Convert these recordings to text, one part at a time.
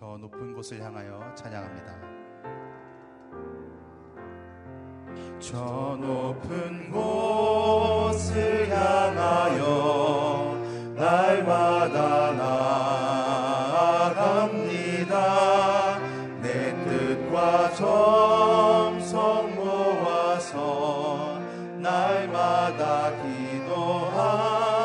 저 높은 곳을 향하여 찬양합니다. 저 높은 곳을 향하여 날마다 나아갑니다. 내 뜻과 정성 모아서 날마다 기도합니다.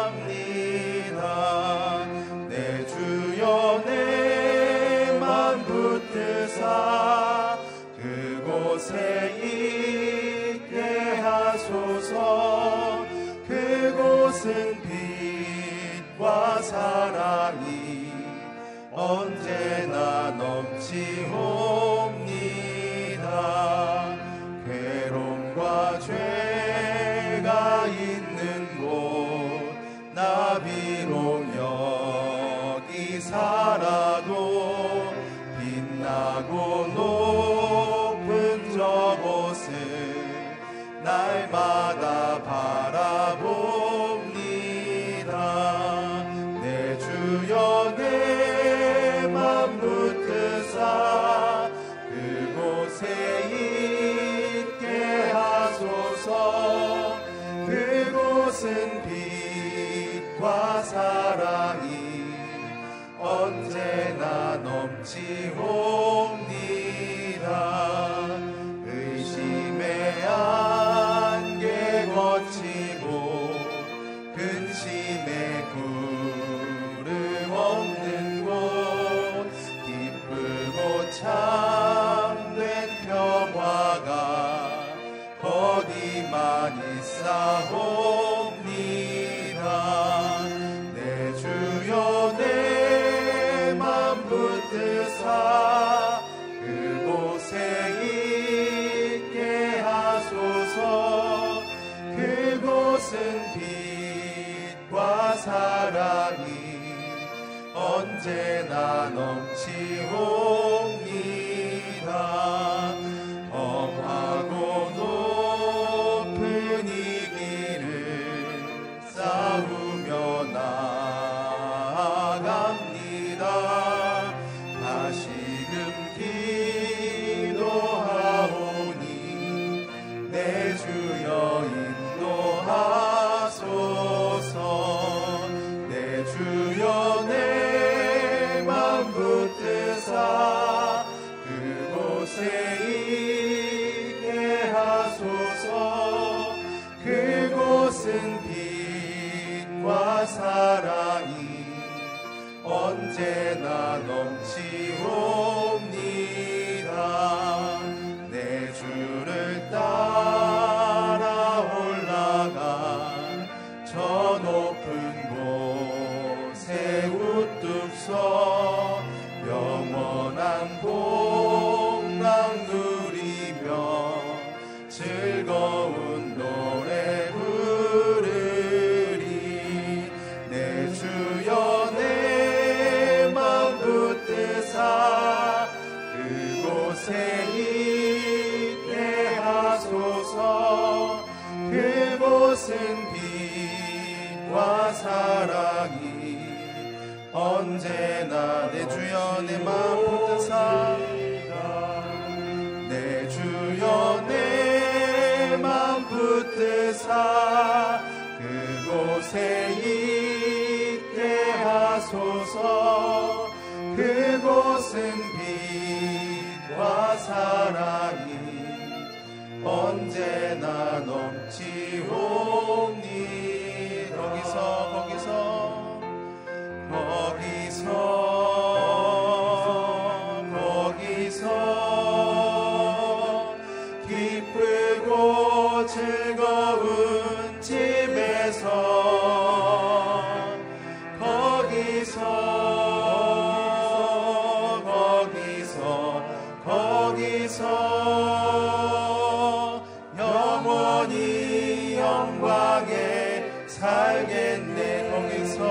내 주여 내만 붙드사 그곳에 있게 하소서. 그곳은 빛과 사랑이 언제나 넘치옵니다. 괴로움과 죄가 있는 곳 나 비록 여기 살아도 빛나고 높은 저곳을 날마다 바라봅니다. 내 주여 내 맘 붙드사 그곳에 있게 하소서. 그곳은 빛과 사랑이 언제나 넘치옵니다. 의심의 안개 거치고 근심의 구름 없는 곳 기쁘고 참된 평화가 거기만 있사옵니다. 내 주여 내 맘 붙드사 그곳에 있게 하소서. 그곳은 빛과 사랑이 언제나 넘치옵니다. 험하고 높은 이 길을 싸우며 나아갑니다. 다시금 기도하오니 내 주여 인도하소서. 내 주여 내 맘 붙드사 그곳에 있게 하소서. 그곳은 빛과 사랑이 언제나 넘치옵니다. 내 주를 따라 올라간 저 높은 곳에 우뚝 서 영원한 복락 누리며 즐거운 노래 부르리. 내 주여 내 맘 붙드사 그곳에 있게 하소서. 그곳은 빛과 사랑이 언제나 내 주여 내 맘 붙드사 내 주여 내 맘 붙드사 그곳에 있게 하소서. 그곳은 빛과 사랑이 언제나 넘치옵니. 거기서 기쁘고 즐거운 집에서 거기서 영원히 영광에 살겠네. 거기서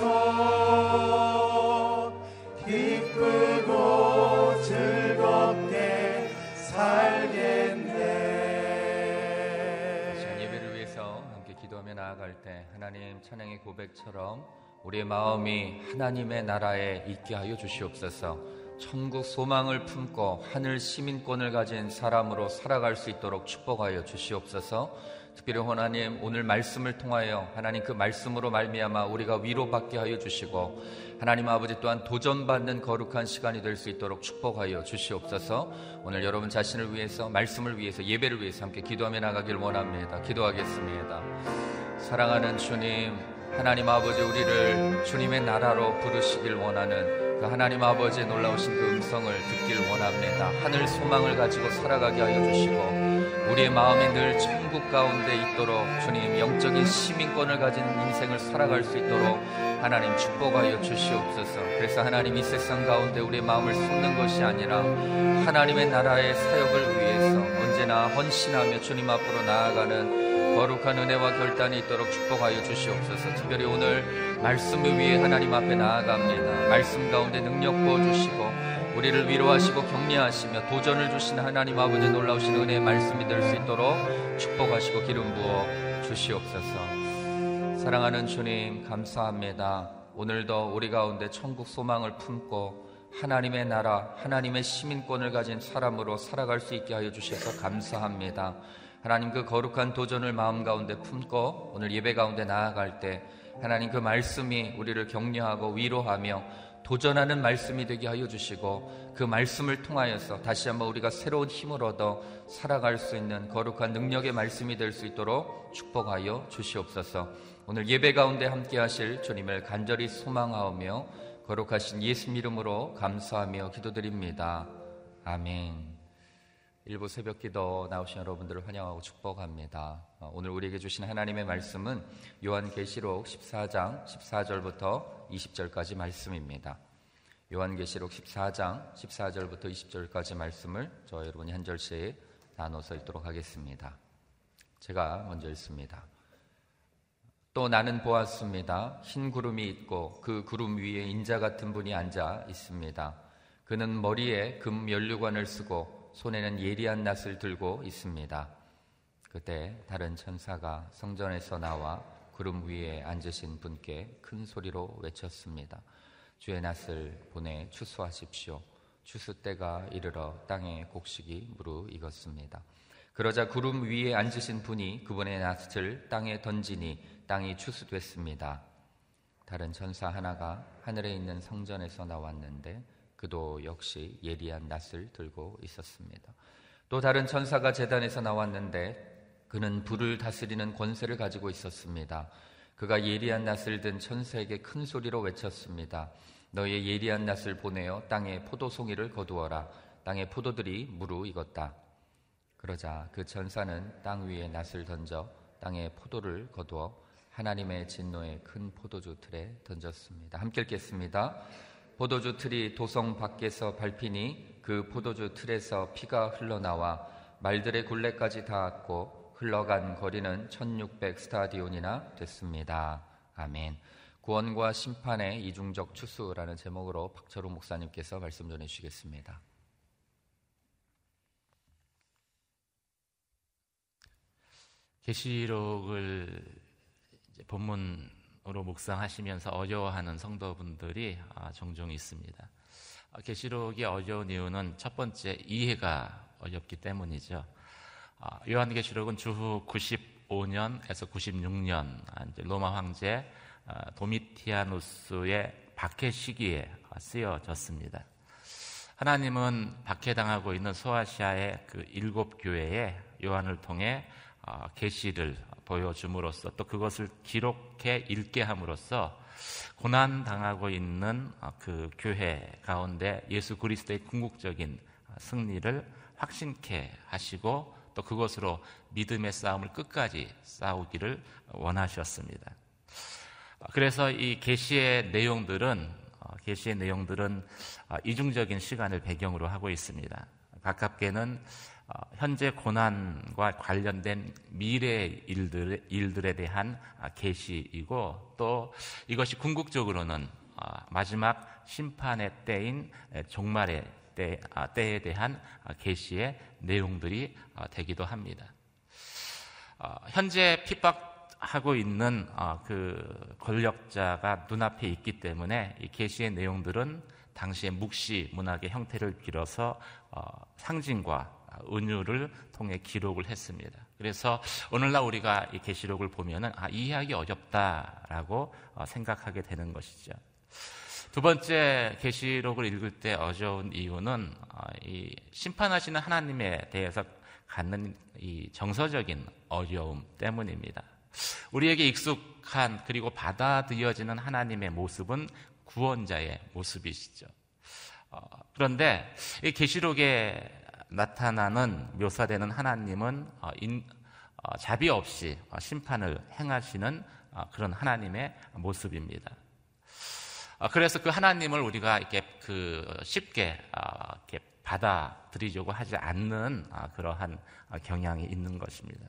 안에서 기쁘고 즐겁게 살겠네. 지금 예배를 위해서 함께 기도하며 나아갈 때 하나님 찬양의 고백처럼 우리의 마음이 하나님의 나라에 있게 하여 주시옵소서. 천국 소망을 품고 하늘 시민권을 가진 사람으로 살아갈 수 있도록 축복하여 주시옵소서. 특별히 하나님 오늘 말씀을 통하여 하나님 그 말씀으로 말미암아 우리가 위로받게 하여 주시고 하나님 아버지 또한 도전받는 거룩한 시간이 될 수 있도록 축복하여 주시옵소서. 오늘 여러분 자신을 위해서, 말씀을 위해서, 예배를 위해서 함께 기도하며 나가길 원합니다. 기도하겠습니다. 사랑하는 주님, 하나님 아버지 우리를 주님의 나라로 부르시길 원하는 그 하나님 아버지의 놀라우신 그 음성을 듣길 원합니다. 하늘 소망을 가지고 살아가게 하여 주시고 우리의 마음이 늘 천국 가운데 있도록 주님 영적인 시민권을 가진 인생을 살아갈 수 있도록 하나님 축복하여 주시옵소서. 그래서 하나님 이 세상 가운데 우리의 마음을 쏟는 것이 아니라 하나님의 나라의 사역을 위해서 언제나 헌신하며 주님 앞으로 나아가는 거룩한 은혜와 결단이 있도록 축복하여 주시옵소서. 특별히 오늘 말씀을 위해 하나님 앞에 나아갑니다. 말씀 가운데 능력 부어주시고 우리를 위로하시고 격려하시며 도전을 주신 하나님 아버지 놀라우신 은혜의 말씀이 될 수 있도록 축복하시고 기름 부어 주시옵소서. 사랑하는 주님 감사합니다. 오늘도 우리 가운데 천국 소망을 품고 하나님의 나라, 하나님의 시민권을 가진 사람으로 살아갈 수 있게 하여 주셔서 감사합니다. 하나님 그 거룩한 도전을 마음 가운데 품고 오늘 예배 가운데 나아갈 때 하나님 그 말씀이 우리를 격려하고 위로하며 도전하는 말씀이 되게 하여 주시고 그 말씀을 통하여서 다시 한번 우리가 새로운 힘을 얻어 살아갈 수 있는 거룩한 능력의 말씀이 될 수 있도록 축복하여 주시옵소서. 오늘 예배 가운데 함께 하실 주님을 간절히 소망하오며 거룩하신 예수님 이름으로 감사하며 기도드립니다. 아멘. 일부 새벽기도 나오신 여러분들을 환영하고 축복합니다. 오늘 우리에게 주신 하나님의 말씀은 요한계시록 14장 14절부터 20절까지 말씀입니다. 요한계시록 14장 14절부터 20절까지 말씀을 저와 여러분이 한 절씩 나눠서 읽도록 하겠습니다. 제가 먼저 읽습니다. 또 나는 보았습니다. 흰 구름이 있고 그 구름 위에 인자 같은 분이 앉아 있습니다. 그는 머리에 금 면류관을 쓰고 손에는 예리한 낫을 들고 있습니다. 그때 다른 천사가 성전에서 나와 구름 위에 앉으신 분께 큰 소리로 외쳤습니다. 주의 낫을 보내 추수하십시오. 추수 때가 이르러 땅에 곡식이 무르익었습니다. 그러자 구름 위에 앉으신 분이 그분의 낫을 땅에 던지니 땅이 추수됐습니다. 다른 천사 하나가 하늘에 있는 성전에서 나왔는데 그도 역시 예리한 낫을 들고 있었습니다. 또 다른 천사가 제단에서 나왔는데 그는 불을 다스리는 권세를 가지고 있었습니다. 그가 예리한 낫을 든 천사에게 큰 소리로 외쳤습니다. 너의 예리한 낫을 보내어 땅에 포도송이를 거두어라. 땅의 포도들이 무르익었다. 그러자 그 천사는 땅 위에 낫을 던져 땅에 포도를 거두어 하나님의 진노의 큰 포도주 틀에 던졌습니다. 함께 읽겠습니다. 포도주 틀이 도성 밖에서 밟히니 그 포도주 틀에서 피가 흘러나와 말들의 굴레까지 닿았고 흘러간 거리는 1600 스타디온이나 됐습니다. 아멘. 구원과 심판의 이중적 추수라는 제목으로 박철우 목사님께서 말씀 전해주시겠습니다. 계시록을 본문 으로 묵상하시면서 어려워하는 성도분들이 종종 있습니다. 계시록이 어려운 이유는 첫 번째 이해가 어렵기 때문이죠. 요한계시록은 주후 95년에서 96년 로마 황제 도미티아누스의 박해 시기에 쓰여졌습니다. 하나님은 박해당하고 있는 소아시아의 그 7 교회에 요한을 통해 계시를 보여줌으로써 또 그것을 기록해 읽게 함으로써 고난당하고 있는 그 교회 가운데 예수 그리스도의 궁극적인 승리를 확신케 하시고 또 그것으로 믿음의 싸움을 끝까지 싸우기를 원하셨습니다. 그래서 이 계시의 내용들은 이중적인 시간을 배경으로 하고 있습니다. 가깝게는 현재 고난과 관련된 미래의 일들에 대한 계시이고, 또 이것이 궁극적으로는 마지막 심판의 때인 종말의 때에 대한 계시의 내용들이 되기도 합니다. 현재 핍박하고 있는 그 권력자가 눈앞에 있기 때문에 이 계시의 내용들은 당시의 묵시 문학의 형태를 빌어서 상징과 은유를 통해 기록을 했습니다. 그래서 오늘날 우리가 이 계시록을 보면은 이해하기 어렵다라고 생각하게 되는 것이죠. 두 번째, 계시록을 읽을 때 어려운 이유는 이 심판하시는 하나님에 대해서 갖는 이 정서적인 어려움 때문입니다. 우리에게 익숙한 그리고 받아들여지는 하나님의 모습은 구원자의 모습이시죠. 그런데 이 계시록에 나타나는, 묘사되는 하나님은 자비 없이 심판을 행하시는 그런 하나님의 모습입니다. 그래서 그 하나님을 우리가 이렇게 쉽게 이렇게 받아들이려고 하지 않는 그러한 경향이 있는 것입니다.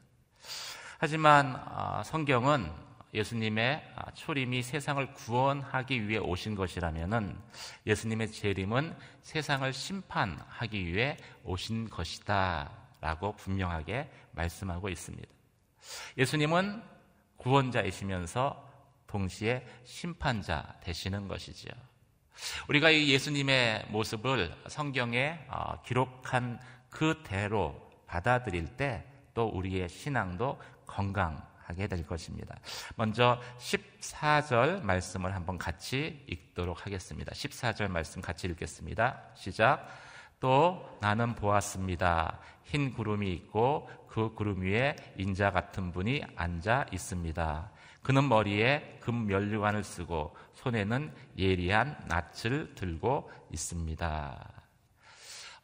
하지만 성경은 예수님의 초림이 세상을 구원하기 위해 오신 것이라면은 예수님의 재림은 세상을 심판하기 위해 오신 것이다 라고 분명하게 말씀하고 있습니다. 예수님은 구원자이시면서 동시에 심판자 되시는 것이지요. 우리가 이 예수님의 모습을 성경에 기록한 그대로 받아들일 때 또 우리의 신앙도 건강하게 될 것입니다. 먼저 14절 말씀을 한번 같이 읽도록 하겠습니다. 14절 말씀 같이 읽겠습니다. 시작. 또 나는 보았습니다. 흰 구름이 있고 그 구름 위에 인자 같은 분이 앉아 있습니다. 그는 머리에 금면류관을 쓰고 손에는 예리한 낫을 들고 있습니다.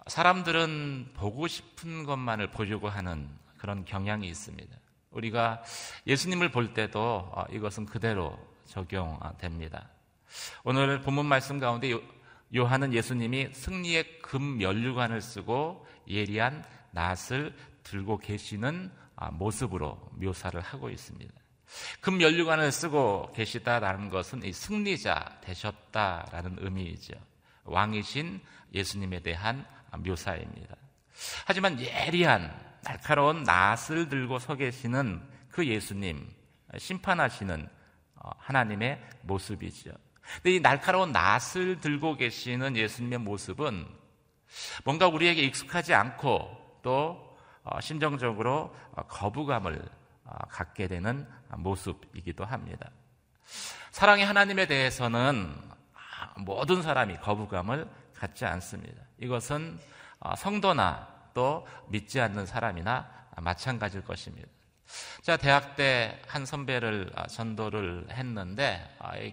사람들은 보고 싶은 것만을 보려고 하는 그런 경향이 있습니다. 우리가 예수님을 볼 때도 이것은 그대로 적용됩니다. 오늘 본문 말씀 가운데 요한은 예수님이 승리의 금면류관을 쓰고 예리한 낫을 들고 계시는 모습으로 묘사를 하고 있습니다. 금면류관을 쓰고 계시다라는 것은 이 승리자 되셨다라는 의미이죠. 왕이신 예수님에 대한 묘사입니다. 하지만 예리한 날카로운 낫을 들고 서 계시는 그 예수님, 심판하시는 하나님의 모습이죠. 근데 이 날카로운 낫을 들고 계시는 예수님의 모습은 뭔가 우리에게 익숙하지 않고 또 심정적으로 거부감을 갖게 되는 모습이기도 합니다. 사랑의 하나님에 대해서는 모든 사람이 거부감을 갖지 않습니다. 이것은 성도나 또 믿지 않는 사람이나 마찬가지일 것입니다. 제가 대학 때 한 선배를 전도를 했는데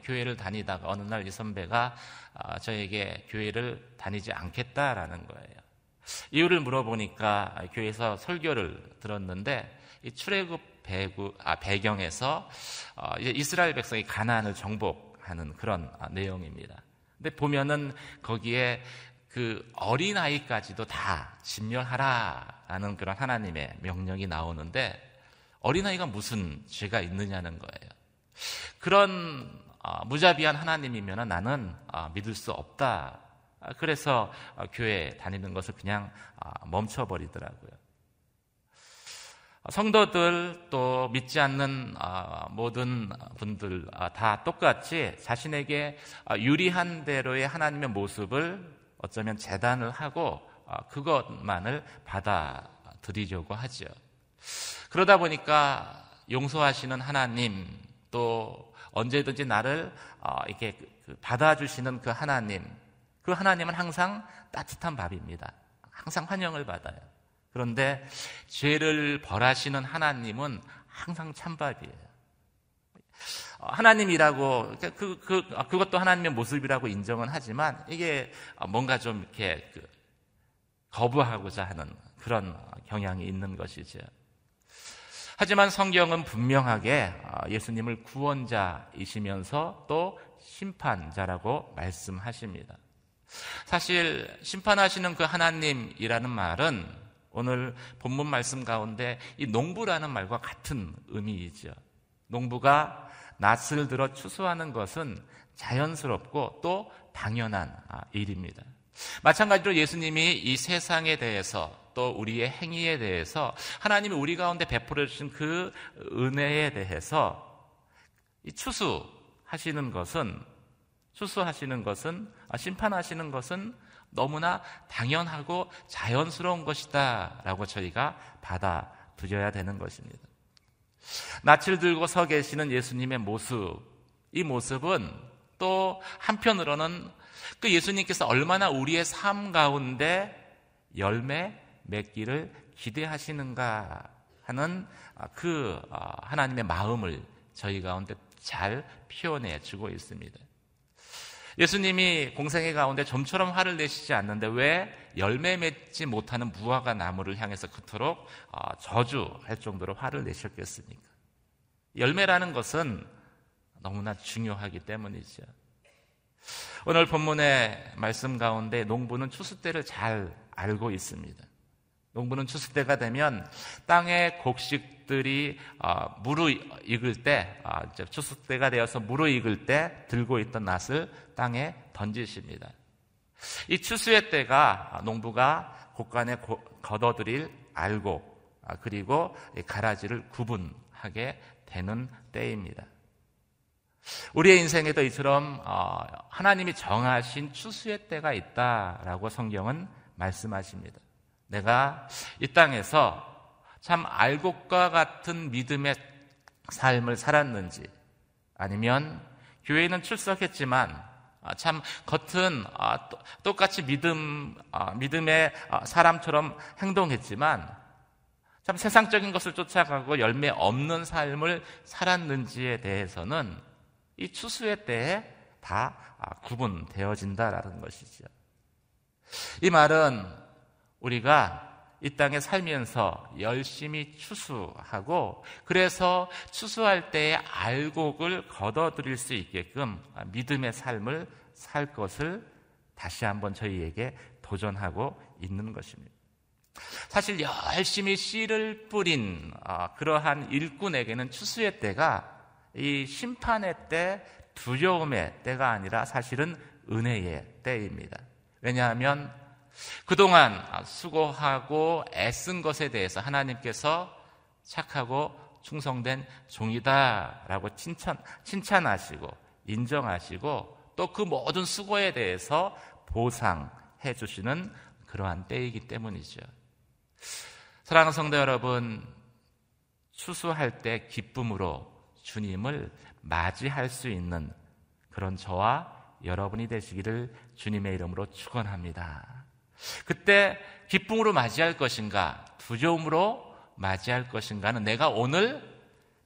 교회를 다니다가 어느 날 이 선배가 저에게 교회를 다니지 않겠다라는 거예요. 이유를 물어보니까 교회에서 설교를 들었는데 이 출애굽 배경에서 이제 이스라엘 백성이 가나안을 정복하는 그런 내용입니다. 근데 보면은 거기에 그 어린아이까지도 다 진멸하라라는 그런 하나님의 명령이 나오는데 어린아이가 무슨 죄가 있느냐는 거예요. 그런 무자비한 하나님이면 나는 믿을 수 없다. 그래서 교회 다니는 것을 그냥 멈춰버리더라고요. 성도들 또 믿지 않는 모든 분들 다 똑같이 자신에게 유리한 대로의 하나님의 모습을 어쩌면 재단을 하고 그것만을 받아들이려고 하죠. 그러다 보니까 용서하시는 하나님, 또 언제든지 나를 이렇게 받아주시는 그 하나님, 그 하나님은 항상 따뜻한 밥입니다. 항상 환영을 받아요. 그런데 죄를 벌하시는 하나님은 항상 찬밥이에요. 하나님이라고 그것도 하나님의 모습이라고 인정은 하지만 이게 뭔가 좀 이렇게 거부하고자 하는 그런 경향이 있는 것이죠. 하지만 성경은 분명하게 예수님을 구원자이시면서 또 심판자라고 말씀하십니다. 사실 심판하시는 그 하나님이라는 말은 오늘 본문 말씀 가운데 이 농부라는 말과 같은 의미이죠. 농부가 낯을 들어 추수하는 것은 자연스럽고 또 당연한 일입니다. 마찬가지로 예수님이 이 세상에 대해서 또 우리의 행위에 대해서 하나님이 우리 가운데 베풀어 주신 그 은혜에 대해서 추수하시는 것은 심판하시는 것은 너무나 당연하고 자연스러운 것이다 라고 저희가 받아들여야 되는 것입니다. 낯을 들고 서 계시는 예수님의 모습, 이 모습은 또 한편으로는 그 예수님께서 얼마나 우리의 삶 가운데 열매 맺기를 기대하시는가 하는 그 하나님의 마음을 저희 가운데 잘 표현해 주고 있습니다. 예수님이 공생의 가운데 좀처럼 화를 내시지 않는데 왜 열매 맺지 못하는 무화과 나무를 향해서 그토록 저주할 정도로 화를 내셨겠습니까? 열매라는 것은 너무나 중요하기 때문이죠. 오늘 본문의 말씀 가운데 농부는 추수 때를 잘 알고 있습니다. 농부는 추수 때가 되면 땅의 곡식들이 무르익을 때, 추수 때가 되어서 무르익을 때 들고 있던 낫을 땅에 던지십니다. 이 추수의 때가 농부가 곡간에 걷어들일 알곡 그리고 가라지를 구분하게 되는 때입니다. 우리의 인생에도 이처럼 하나님이 정하신 추수의 때가 있다라고 성경은 말씀하십니다. 내가 이 땅에서 참 알곡과 같은 믿음의 삶을 살았는지, 아니면 교회는 출석했지만 참 겉은 똑같이 믿음의 사람처럼 행동했지만 참 세상적인 것을 쫓아가고 열매 없는 삶을 살았는지에 대해서는 이 추수의 때에 다 구분되어진다라는 것이죠. 이 말은 우리가 이 땅에 살면서 열심히 추수하고 그래서 추수할 때의 알곡을 거둬들일 수 있게끔 믿음의 삶을 살 것을 다시 한번 저희에게 도전하고 있는 것입니다. 사실 열심히 씨를 뿌린 그러한 일꾼에게는 추수의 때가 이 심판의 때, 두려움의 때가 아니라 사실은 은혜의 때입니다. 왜냐하면 그동안 수고하고 애쓴 것에 대해서 하나님께서 착하고 충성된 종이다라고 칭찬하시고 인정하시고 또 그 모든 수고에 대해서 보상해 주시는 그러한 때이기 때문이죠. 사랑하는 성도 여러분, 추수할 때 기쁨으로 주님을 맞이할 수 있는 그런 저와 여러분이 되시기를 주님의 이름으로 축원합니다. 그때 기쁨으로 맞이할 것인가 두려움으로 맞이할 것인가는 내가 오늘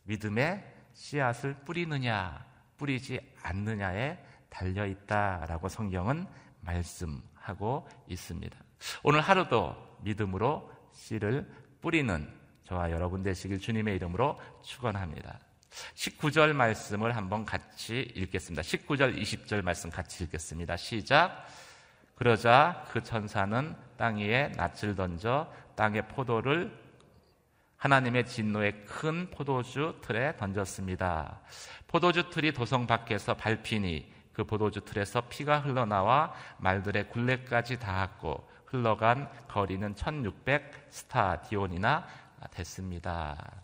믿음의 씨앗을 뿌리느냐 뿌리지 않느냐에 달려있다라고 성경은 말씀하고 있습니다. 오늘 하루도 믿음으로 씨를 뿌리는 저와 여러분 되시길 주님의 이름으로 축원합니다. 19절 말씀을 한번 같이 읽겠습니다. 19절 20절 말씀 같이 읽겠습니다. 시작. 그러자 그 천사는 땅 위에 낫을 던져 땅의 포도를 하나님의 진노의 큰 포도주 틀에 던졌습니다. 포도주 틀이 도성 밖에서 밟히니 그 포도주 틀에서 피가 흘러나와 말들의 굴레까지 닿았고 흘러간 거리는 1600 스타디온이나 됐습니다.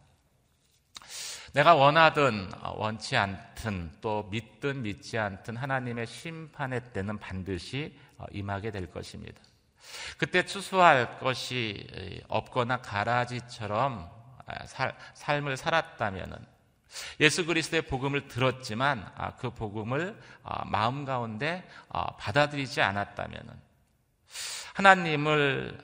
내가 원하든 원치 않든 또 믿든 믿지 않든 하나님의 심판의 때는 반드시 임하게 될 것입니다. 그때 추수할 것이 없거나 가라지처럼 삶을 살았다면 예수 그리스도의 복음을 들었지만 그 복음을 마음 가운데 받아들이지 않았다면 하나님을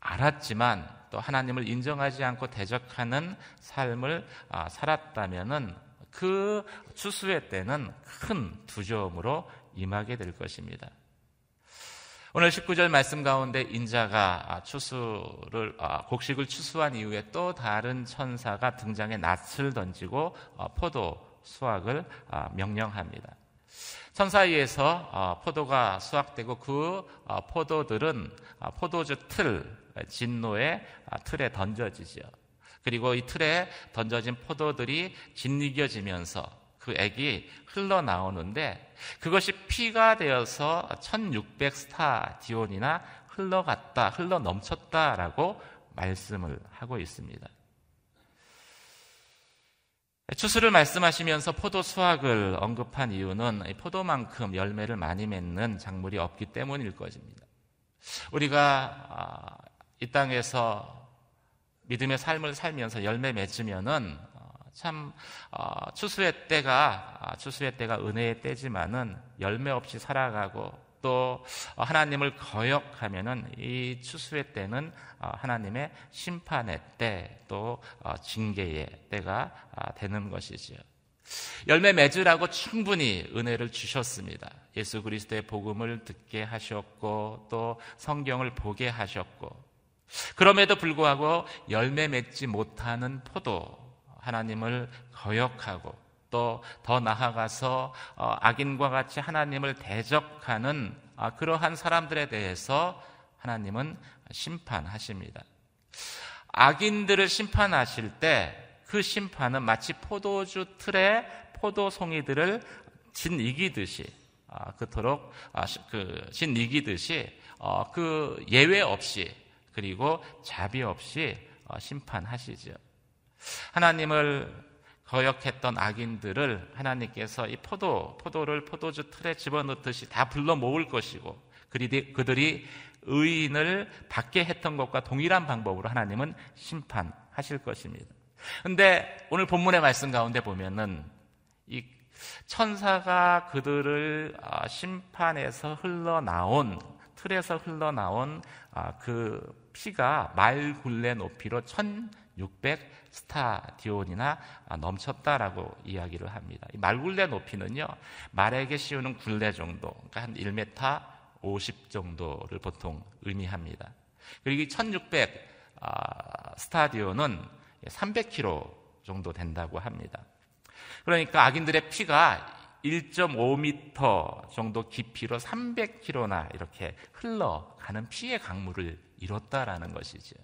알았지만 또 하나님을 인정하지 않고 대적하는 삶을 살았다면 그 추수의 때는 큰 두려움으로 임하게 될 것입니다. 오늘 19절 말씀 가운데 인자가 곡식을 추수한 이후에 또 다른 천사가 등장해 낫을 던지고 포도 수확을 명령합니다. 천사위에서 포도가 수확되고 그 포도들은 포도주 틀 진노의 틀에 던져지죠. 그리고 이 틀에 던져진 포도들이 짓이겨지면서 그 액이 흘러나오는데 그것이 피가 되어서 1600스타디온이나 흘러갔다, 흘러넘쳤다라고 말씀을 하고 있습니다. 추수를 말씀하시면서 포도 수확을 언급한 이유는 포도만큼 열매를 많이 맺는 작물이 없기 때문일 것입니다. 우리가 이 땅에서 믿음의 삶을 살면서 열매 맺으면은 참 추수의 때가 은혜의 때지만은 열매 없이 살아가고 또 하나님을 거역하면은 이 추수의 때는 하나님의 심판의 때, 또 징계의 때가 되는 것이지요. 열매 맺으라고 충분히 은혜를 주셨습니다. 예수 그리스도의 복음을 듣게 하셨고 또 성경을 보게 하셨고, 그럼에도 불구하고 열매 맺지 못하는 포도, 하나님을 거역하고 또 더 나아가서 악인과 같이 하나님을 대적하는 그러한 사람들에 대해서 하나님은 심판하십니다. 악인들을 심판하실 때 그 심판은 마치 포도주 틀에 포도송이들을 짓이기듯이 그토록 짓이기듯이 그 예외 없이 그리고 자비 없이 심판하시죠. 하나님을 거역했던 악인들을 하나님께서 이 포도를 포도주 틀에 집어넣듯이 다 불러 모을 것이고, 그들이 의인을 받게 했던 것과 동일한 방법으로 하나님은 심판하실 것입니다. 그런데 오늘 본문의 말씀 가운데 보면은 이 천사가 그들을 심판에서 흘러나온, 틀에서 흘러나온 그 피가 말 굴레 높이로 1600스타디온이나 넘쳤다라고 이야기를 합니다. 말 굴레 높이는요, 말에게 씌우는 굴레 정도, 그러니까 한 1m 50 정도를 보통 의미합니다. 그리고 1600 스타디온은 300kg 정도 된다고 합니다. 그러니까 악인들의 피가 1.5m 정도 깊이로 300kg나 이렇게 흘러가는 피의 강물을 이뤘다라는 것이죠.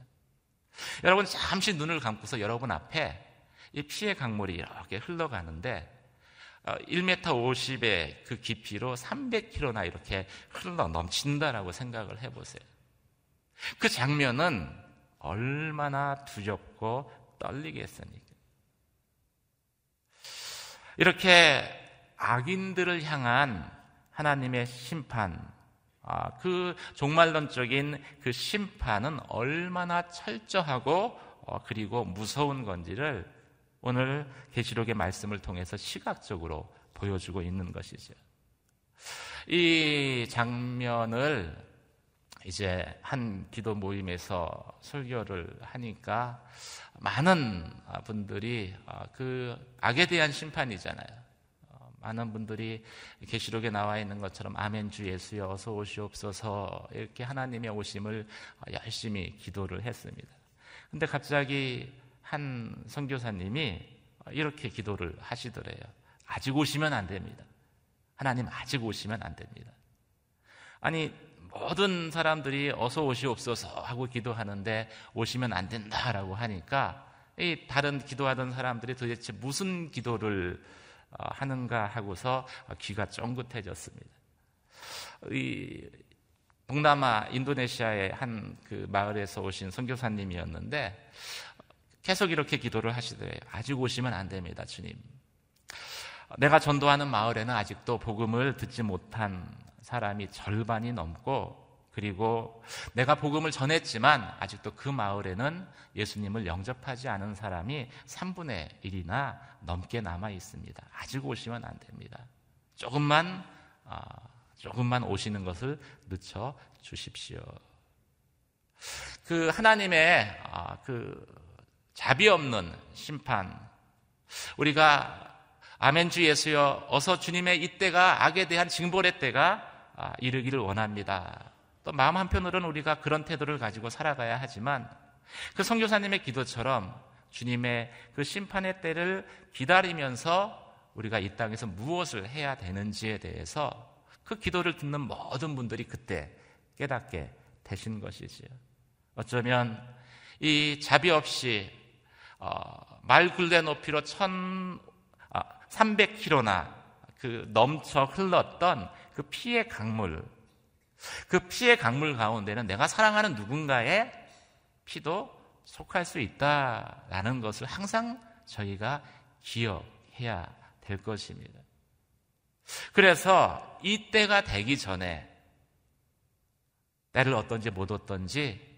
여러분 잠시 눈을 감고서 여러분 앞에 이 피의 강물이 이렇게 흘러가는데 1m 50의 그 깊이로 300km나 이렇게 흘러 넘친다라고 생각을 해보세요. 그 장면은 얼마나 두렵고 떨리겠습니까? 이렇게 악인들을 향한 하나님의 심판, 그 종말론적인 그 심판은 얼마나 철저하고 그리고 무서운 건지를 오늘 계시록의 말씀을 통해서 시각적으로 보여주고 있는 것이죠. 이 장면을 이제 한 기도 모임에서 설교를 하니까 많은 분들이 그 악에 대한 심판이잖아요. 많은 분들이 계시록에 나와 있는 것처럼 아멘 주 예수여 어서 오시옵소서 이렇게 하나님의 오심을 열심히 기도를 했습니다. 그런데 갑자기 한 선교사님이 이렇게 기도를 하시더래요. 아직 오시면 안 됩니다. 하나님 아직 오시면 안 됩니다. 아니 모든 사람들이 어서 오시옵소서 하고 기도하는데 오시면 안 된다라고 하니까 이 다른 기도하던 사람들이 도대체 무슨 기도를 하는가 하고서 귀가 쫑긋해졌습니다. 이 동남아 인도네시아의 한 그 마을에서 오신 선교사님이었는데 계속 이렇게 기도를 하시더래요. 아직 오시면 안 됩니다, 주님. 내가 전도하는 마을에는 아직도 복음을 듣지 못한 사람이 절반이 넘고, 그리고 내가 복음을 전했지만 아직도 그 마을에는 예수님을 영접하지 않은 사람이 3분의 1이나 넘게 남아 있습니다. 아직 오시면 안 됩니다. 조금만 오시는 것을 늦춰 주십시오. 그 하나님의 그 자비 없는 심판, 우리가 아멘 주 예수여 어서 주님의 이때가 악에 대한 징벌의 때가 이르기를 원합니다. 또 마음 한편으로는 우리가 그런 태도를 가지고 살아가야 하지만 그 선교사님의 기도처럼 주님의 그 심판의 때를 기다리면서 우리가 이 땅에서 무엇을 해야 되는지에 대해서 그 기도를 듣는 모든 분들이 그때 깨닫게 되신 것이지요. 어쩌면 이 자비 없이 말 굴레 높이로 300km나 그 넘쳐 흘렀던 그 피의 강물, 그 피의 강물 가운데는 내가 사랑하는 누군가의 피도 속할 수 있다라는 것을 항상 저희가 기억해야 될 것입니다. 그래서 이 때가 되기 전에 때를 얻든지 못 얻든지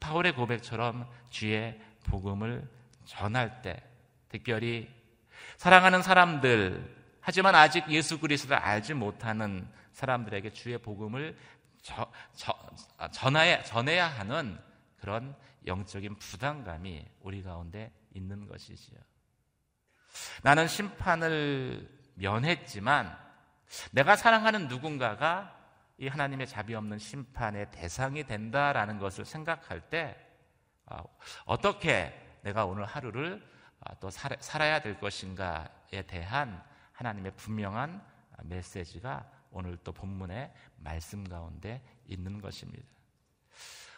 바울의 고백처럼 주의 복음을 전할 때, 특별히 사랑하는 사람들, 하지만 아직 예수 그리스도를 알지 못하는 사람들에게 주의 복음을 전해야 하는 그런 영적인 부담감이 우리 가운데 있는 것이지요. 나는 심판을 면했지만 내가 사랑하는 누군가가 이 하나님의 자비 없는 심판의 대상이 된다라는 것을 생각할 때 어떻게 내가 오늘 하루를 또 살아야 될 것인가에 대한 하나님의 분명한 메시지가 오늘 또 본문의 말씀 가운데 있는 것입니다.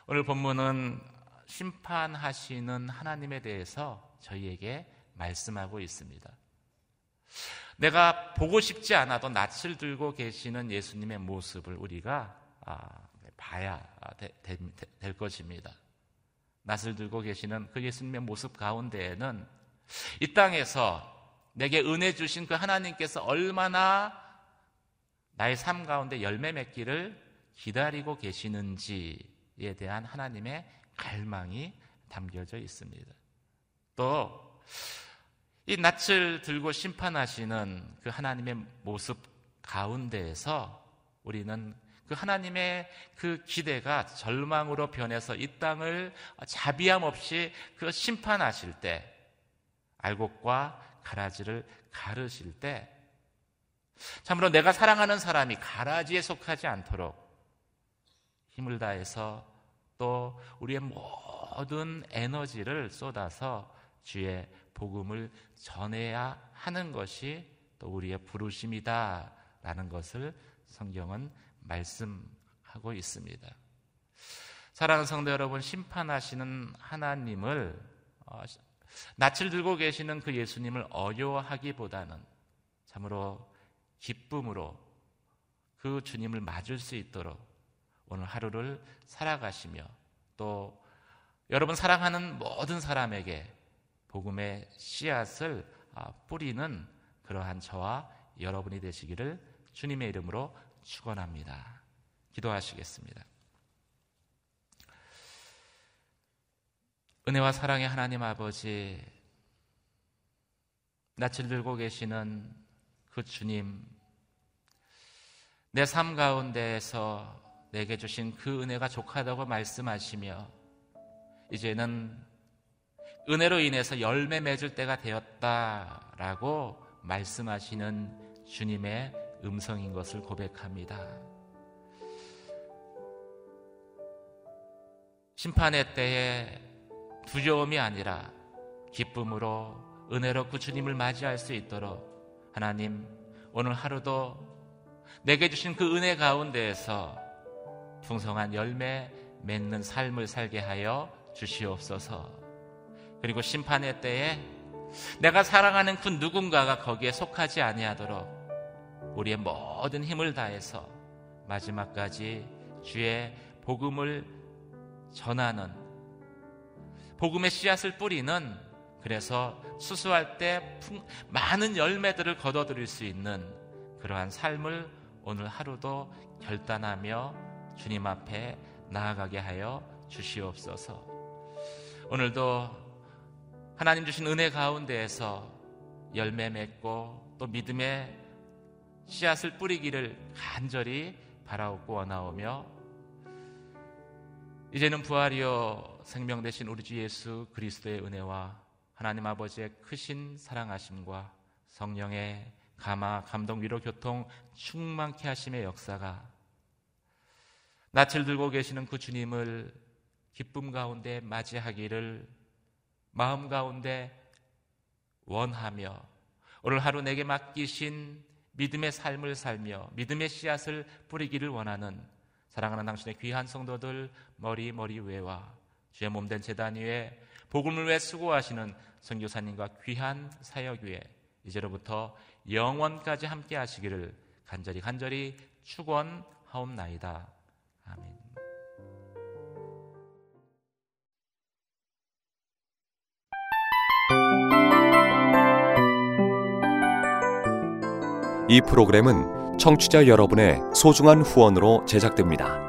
오늘 본문은 심판하시는 하나님에 대해서 저희에게 말씀하고 있습니다. 내가 보고 싶지 않아도 낯을 들고 계시는 예수님의 모습을 우리가 봐야 될 것입니다. 낯을 들고 계시는 그 예수님의 모습 가운데에는 이 땅에서 내게 은혜 주신 그 하나님께서 얼마나 나의 삶 가운데 열매 맺기를 기다리고 계시는지에 대한 하나님의 갈망이 담겨져 있습니다. 또 이 낯을 들고 심판하시는 그 하나님의 모습 가운데에서 우리는 그 하나님의 그 기대가 절망으로 변해서 이 땅을 자비함 없이 그 심판하실 때, 알곡과 가라지를 가르실 때, 참으로 내가 사랑하는 사람이 가라지에 속하지 않도록 힘을 다해서 또 우리의 모든 에너지를 쏟아서 주의 복음을 전해야 하는 것이 또 우리의 부르심이다라는 것을 성경은 말씀하고 있습니다. 사랑하는 성도 여러분, 심판하시는 하나님을 낯을 들고 계시는 그 예수님을 어려워하기보다는 참으로 기쁨으로 그 주님을 맞을 수 있도록 오늘 하루를 살아가시며 또 여러분 사랑하는 모든 사람에게 복음의 씨앗을 뿌리는 그러한 저와 여러분이 되시기를 주님의 이름으로 축원합니다. 기도하시겠습니다. 은혜와 사랑의 하나님 아버지, 낯을 들고 계시는 그 주님, 내 삶 가운데에서 내게 주신 그 은혜가 족하다고 말씀하시며 이제는 은혜로 인해서 열매 맺을 때가 되었다라고 말씀하시는 주님의 음성인 것을 고백합니다. 심판의 때에 두려움이 아니라 기쁨으로 은혜로 그 주님을 맞이할 수 있도록 하나님, 오늘 하루도 내게 주신 그 은혜 가운데에서 풍성한 열매 맺는 삶을 살게 하여 주시옵소서. 그리고 심판의 때에 내가 사랑하는 그 누군가가 거기에 속하지 아니하도록 우리의 모든 힘을 다해서 마지막까지 주의 복음을 전하는, 복음의 씨앗을 뿌리는, 그래서 수수할 때 많은 열매들을 거둬들일 수 있는 그러한 삶을 오늘 하루도 결단하며 주님 앞에 나아가게 하여 주시옵소서. 오늘도 하나님 주신 은혜 가운데에서 열매 맺고 또 믿음의 씨앗을 뿌리기를 간절히 바라옵고 원하오며, 이제는 부활이요 생명 되신 우리 주 예수 그리스도의 은혜와 하나님 아버지의 크신 사랑하심과 성령의 감화, 감동, 위로, 교통, 충만케 하심의 역사가 낯을 들고 계시는 그 주님을 기쁨 가운데 맞이하기를 마음 가운데 원하며, 오늘 하루 내게 맡기신 믿음의 삶을 살며 믿음의 씨앗을 뿌리기를 원하는 사랑하는 당신의 귀한 성도들 머리외와 주의 몸된 제단 위에 복음을 위해 수고하시는 선교사님과 귀한 사역 위에 이제로부터 영원까지 함께 하시기를 간절히 축원하옵나이다. 아멘. 이 프로그램은 청취자 여러분의 소중한 후원으로 제작됩니다.